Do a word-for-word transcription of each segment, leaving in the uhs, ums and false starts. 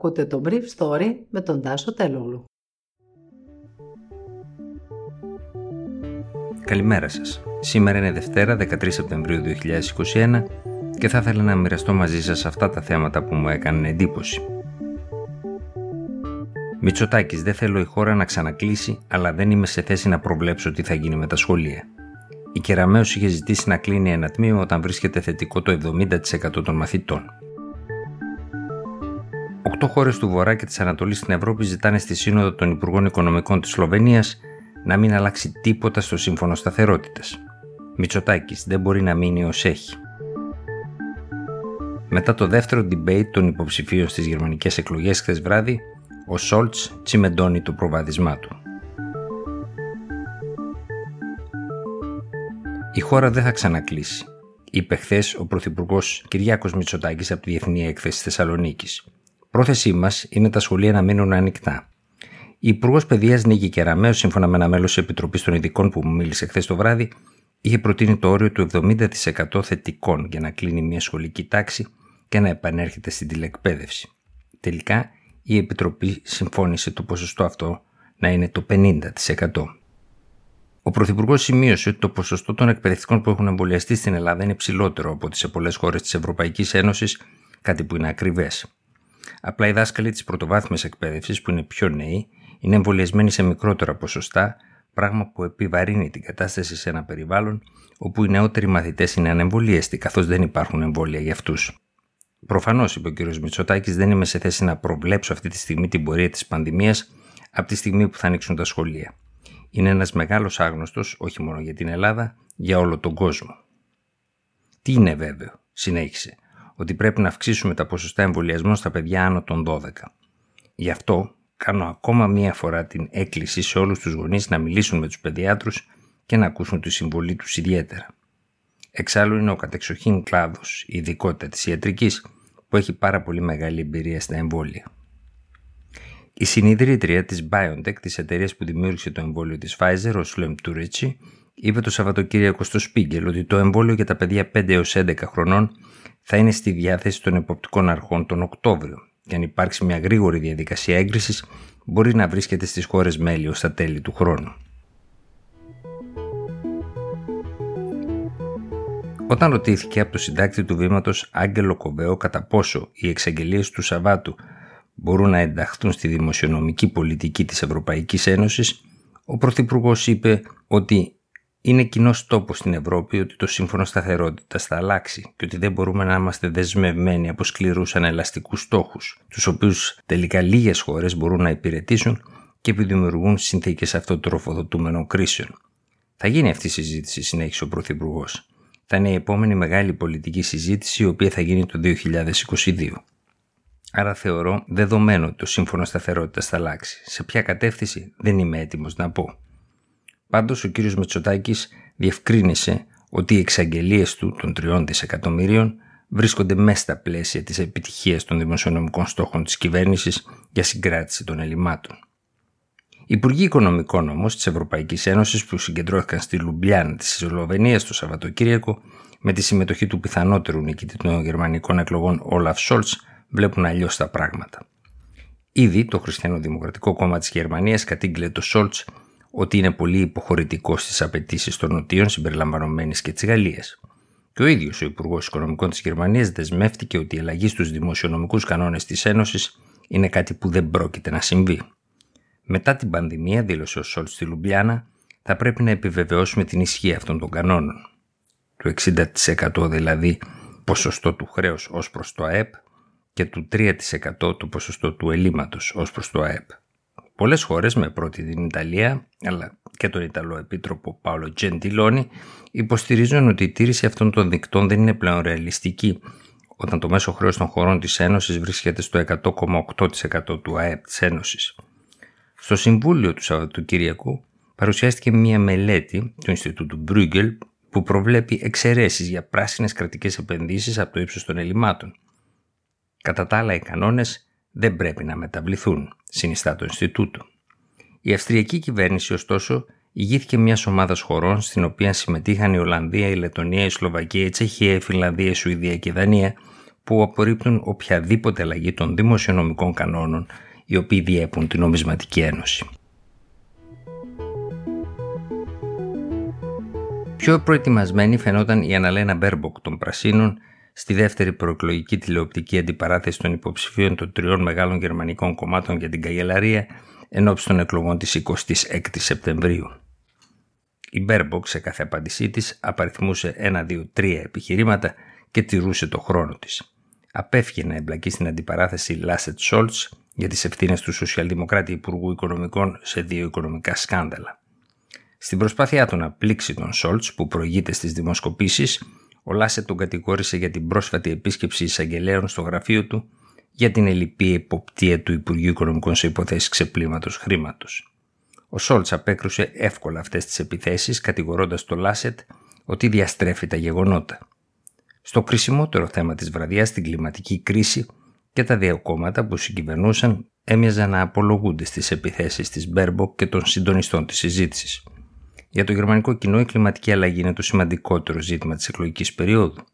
Ακούτε το Brief Story με τον Τάσο Τελούλου. Καλημέρα σας. Σήμερα είναι Δευτέρα, δεκατρείς Σεπτεμβρίου δύο χιλιάδες είκοσι ένα και θα ήθελα να μοιραστώ μαζί σας αυτά τα θέματα που μου έκαναν εντύπωση. Μητσοτάκης, δεν θέλω η χώρα να ξανακλείσει, αλλά δεν είμαι σε θέση να προβλέψω τι θα γίνει με τα σχολεία. Η Κεραμέως είχε ζητήσει να κλείνει ένα τμήμα όταν βρίσκεται θετικό το εβδομήντα τοις εκατό των μαθητών. Οκτώ χώρες του Βορρά και της Ανατολής στην Ευρώπη ζητάνε στη Σύνοδο των Υπουργών Οικονομικών της Σλοβενίας να μην αλλάξει τίποτα στο Σύμφωνο Σταθερότητας. Μητσοτάκης, δεν μπορεί να μείνει ως έχει. Μετά το δεύτερο debate των υποψηφίων στις γερμανικές εκλογές χθες βράδυ, ο Σόλτς τσιμεντώνει το προβάδισμά του. Η χώρα δεν θα ξανακλείσει, είπε χθες ο Πρωθυπουργός Κυριάκος Μητσοτάκης από τη Διεθνή Έκθεση Θεσσαλονίκης. Πρόθεσή μας είναι τα σχολεία να μείνουν ανοιχτά. Η Υπουργός Παιδείας Νίκη Κεραμέως, σύμφωνα με ένα μέλος της Επιτροπής των Ειδικών που μου μίλησε χθες το βράδυ, είχε προτείνει το όριο του εβδομήντα τοις εκατό θετικών για να κλείνει μια σχολική τάξη και να επανέρχεται στην τηλεκπαίδευση. Τελικά, η Επιτροπή συμφώνησε το ποσοστό αυτό να είναι το πενήντα τοις εκατό. Ο Πρωθυπουργός σημείωσε ότι το ποσοστό των εκπαιδευτικών που έχουν εμβολιαστεί στην Ελλάδα είναι ψηλότερο από ό,τι σε πολλές χώρες της Ευρωπαϊκής Ένωσης, κάτι που είναι ακριβές. Απλά οι δάσκαλοι της πρωτοβάθμιας εκπαίδευσης, που είναι πιο νέοι, είναι εμβολιασμένοι σε μικρότερα ποσοστά, πράγμα που επιβαρύνει την κατάσταση σε ένα περιβάλλον όπου οι νεότεροι μαθητές είναι ανεμβολίαστοι, καθώς δεν υπάρχουν εμβόλια για αυτούς. Προφανώς, είπε ο κ. Μητσοτάκης, δεν είμαι σε θέση να προβλέψω αυτή τη στιγμή την πορεία της πανδημίας από τη στιγμή που θα ανοίξουν τα σχολεία. Είναι ένας μεγάλος άγνωστος, όχι μόνο για την Ελλάδα, για όλο τον κόσμο. Τι είναι βέβαιο, συνέχισε, ότι πρέπει να αυξήσουμε τα ποσοστά εμβολιασμών στα παιδιά άνω των δώδεκα. Γι' αυτό κάνω ακόμα μία φορά την έκκληση σε όλους τους γονείς να μιλήσουν με τους παιδιάτρους και να ακούσουν τη συμβολή τους ιδιαίτερα. Εξάλλου είναι ο κατεξοχήν κλάδος, η ειδικότητα της ιατρικής, που έχει πάρα πολύ μεγάλη εμπειρία στα εμβόλια. Η συνιδρύτρια της BioNTech, της εταιρείας που δημιούργησε το εμβόλιο της Pfizer, ο Σαχίν Τουρέτσι, είπε το Σαββατοκύριακο στο Σπίγκελ ότι το εμβόλιο για τα παιδιά πέντε έως έντεκα χρονών θα είναι στη διάθεση των εποπτικών αρχών τον Οκτώβριο και αν υπάρξει μια γρήγορη διαδικασία έγκρισης μπορεί να βρίσκεται στις χώρες μέλη ως τα τέλη του χρόνου. Όταν ρωτήθηκε από το συντάκτη του βήματος Άγγελο Κοβαίο κατά πόσο οι εξαγγελίες του Σαββάτου μπορούν να ενταχθούν στη δημοσιονομική πολιτική της Ευρωπαϊκής Ένωσης, ο Πρωθυπουργός είπε ότι είναι κοινός τόπος στην Ευρώπη ότι το Σύμφωνο Σταθερότητας θα αλλάξει και ότι δεν μπορούμε να είμαστε δεσμευμένοι από σκληρούς ανελαστικούς στόχους, τους οποίους τελικά λίγες χώρες μπορούν να υπηρετήσουν και που δημιουργούν συνθήκες αυτοτροφοδοτούμενων κρίσεων. Θα γίνει αυτή η συζήτηση, συνέχισε ο Πρωθυπουργός. Θα είναι η επόμενη μεγάλη πολιτική συζήτηση, η οποία θα γίνει το δύο χιλιάδες είκοσι δύο. Άρα θεωρώ δεδομένο ότι το Σύμφωνο Σταθερότητας θα αλλάξει. Σε ποια κατεύθυνση δεν είμαι έτοιμος να πω. Πάντως, ο κύριος Μητσοτάκης διευκρίνησε ότι οι εξαγγελίες του των τριών δισεκατομμυρίων βρίσκονται μέσα στα πλαίσια της επιτυχίας των δημοσιονομικών στόχων της κυβέρνησης για συγκράτηση των ελλημάτων. Οι Υπουργοί Οικονομικών όμως της Ευρωπαϊκής Ένωσης που συγκεντρώθηκαν στη Λουμπλιάνα της Σλοβενίας το Σαββατοκύριακο με τη συμμετοχή του πιθανότερου νικητή των γερμανικών εκλογών Όλαφ Σόλτς βλέπουν αλλιώς τα πράγματα. Ήδη το Χριστιανοδημοκρατικό Κόμμα της Γερμανίας κατήγγειλε το Σόλτς ότι είναι πολύ υποχωρητικό στις απαιτήσεις των Νοτίων, συμπεριλαμβανομένης και της Γαλλίας. Και ο ίδιος ο Υπουργός Οικονομικών της Γερμανίας δεσμεύτηκε ότι η αλλαγή στους δημοσιονομικούς κανόνες της Ένωσης είναι κάτι που δεν πρόκειται να συμβεί. Μετά την πανδημία, δήλωσε ο Σόλτς στη Λουμπλιάνα, θα πρέπει να επιβεβαιώσουμε την ισχύ αυτών των κανόνων. Του εξήντα τοις εκατό δηλαδή ποσοστό του χρέους ως προς το Α Ε Π και του τρία τοις εκατό το ποσοστό του ελλείμματος ως προς το Α Ε Π. Πολλές χώρες, με πρώτη την Ιταλία αλλά και τον Ιταλό επίτροπο Πάολο Τζεντιλόνι, υποστηρίζουν ότι η τήρηση αυτών των δικτών δεν είναι πλέον ρεαλιστική όταν το μέσο χρέος των χωρών της Ένωσης βρίσκεται στο εκατό κόμμα οκτώ τοις εκατό του Α Ε Π της Ένωσης. Στο Συμβούλιο του Σαββατοκύριακου παρουσιάστηκε μια μελέτη του Ινστιτούτου Μπρούγκελ που προβλέπει εξαιρέσεις για πράσινες κρατικές επενδύσεις από το ύψος των ελλημάτων. Κατά τα άλλα, οι κανόνες δεν πρέπει να μεταβληθούν, συνιστά το Ινστιτούτο. Η Αυστριακή κυβέρνηση, ωστόσο, ηγήθηκε μιας ομάδας χωρών στην οποία συμμετείχαν η Ολλανδία, η Λετονία, η Σλοβακία, η Τσεχία, η Φινλανδία, η Σουηδία και η Δανία, που απορρίπτουν οποιαδήποτε αλλαγή των δημοσιονομικών κανόνων οι οποίοι διέπουν την νομισματική ένωση. Πιο προετοιμασμένη φαινόταν η Αναλένα Μπέρμποκ των Πρασίνων στη δεύτερη προεκλογική τηλεοπτική αντιπαράθεση των υποψηφίων των τριών μεγάλων γερμανικών κομμάτων για την καγκελαρία ενόψει των εκλογών της εικοστής έκτης Σεπτεμβρίου. Η Μπέρμποκ σε κάθε απάντησή της απαριθμούσε ένα, δύο, τρία επιχειρήματα και τηρούσε το χρόνο της. Απέφυγε να εμπλακεί στην αντιπαράθεση Λάσετ Σόλτς για τις ευθύνες του σοσιαλδημοκράτη Υπουργού Οικονομικών σε δύο οικονομικά σκάνδαλα. Στην προσπάθειά του να πλήξει τον Σόλτς, που προηγείται στις δημοσκοπήσεις, ο Λάσετ τον κατηγόρησε για την πρόσφατη επίσκεψη εισαγγελέων στο γραφείο του για την ελλειπή εποπτεία του Υπουργείου Οικονομικών σε υποθέσεις ξεπλήματος χρήματος. Ο Σόλτς απέκρουσε εύκολα αυτές τις επιθέσεις, κατηγορώντας τον Λάσετ ότι διαστρέφει τα γεγονότα. Στο κρισιμότερο θέμα της βραδιάς, την κλιματική κρίση, και τα δύο κόμματα που συγκυβερνούσαν έμοιαζαν να απολογούνται στις επιθέσεις της Μπέρμποκ και των συντονιστών της συζήτησης. Για το γερμανικό κοινό, η κλιματική αλλαγή είναι το σημαντικότερο ζήτημα της εκλογικής περίοδου.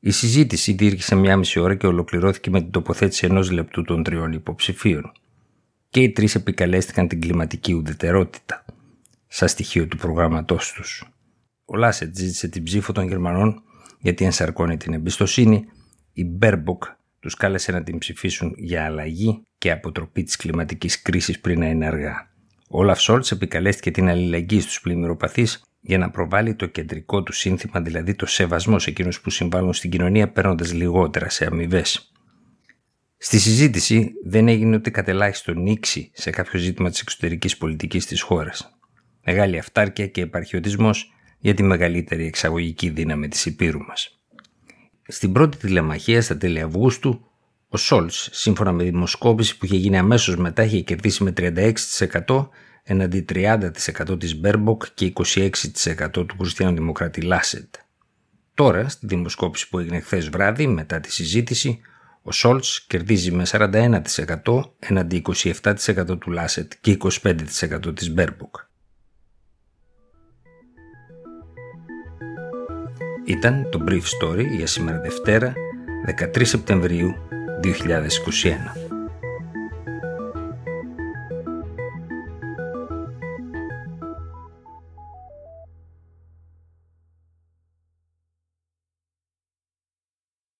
Η συζήτηση διήρκησε μία μισή ώρα και ολοκληρώθηκε με την τοποθέτηση ενός λεπτού των τριών υποψηφίων. Και οι τρεις επικαλέστηκαν την κλιματική ουδετερότητα, σαν στοιχείο του προγράμματός τους. Ο Λάσετ ζήτησε την ψήφο των Γερμανών γιατί ενσαρκώνει την εμπιστοσύνη, η Μπέρμποκ τους κάλεσε να την ψηφίσουν για αλλαγή και αποτροπή της κλιματικής κρίσης πριν να είναι αργά. Ο Όλαφ Σόλτς επικαλέστηκε την αλληλεγγύη στους πλημμυροπαθείς για να προβάλλει το κεντρικό του σύνθημα, δηλαδή το σεβασμό σε εκείνους που συμβάλλουν στην κοινωνία παίρνοντας λιγότερα σε αμοιβές. Στη συζήτηση δεν έγινε ούτε κατ' ελάχιστον νήξη σε κάποιο ζήτημα της εξωτερικής πολιτικής της χώρας. Μεγάλη αυτάρκεια και επαρχιωτισμός για τη μεγαλύτερη εξαγωγική δύναμη της Υπήρου μας. Στην πρώτη τηλεμαχία, στα τέλη Αυγούστου, ο Σόλτς, σύμφωνα με δημοσκόπηση που είχε γίνει αμέσως μετά, είχε κερδίσει με τριάντα έξι τοις εκατό εναντί τριάντα τοις εκατό της Μπέρμποκ και είκοσι έξι τοις εκατό του χριστιανοδημοκράτη Λάσετ. Τώρα, στη δημοσκόπηση που έγινε χθες βράδυ, μετά τη συζήτηση, ο Σόλτς κερδίζει με σαράντα ένα τοις εκατό εναντί είκοσι επτά τοις εκατό του Λάσετ και είκοσι πέντε τοις εκατό της Μπέρμποκ. Ήταν το Brief Story για σήμερα Δευτέρα, δεκατρείς Σεπτεμβρίου δύο χιλιάδες είκοσι ένα.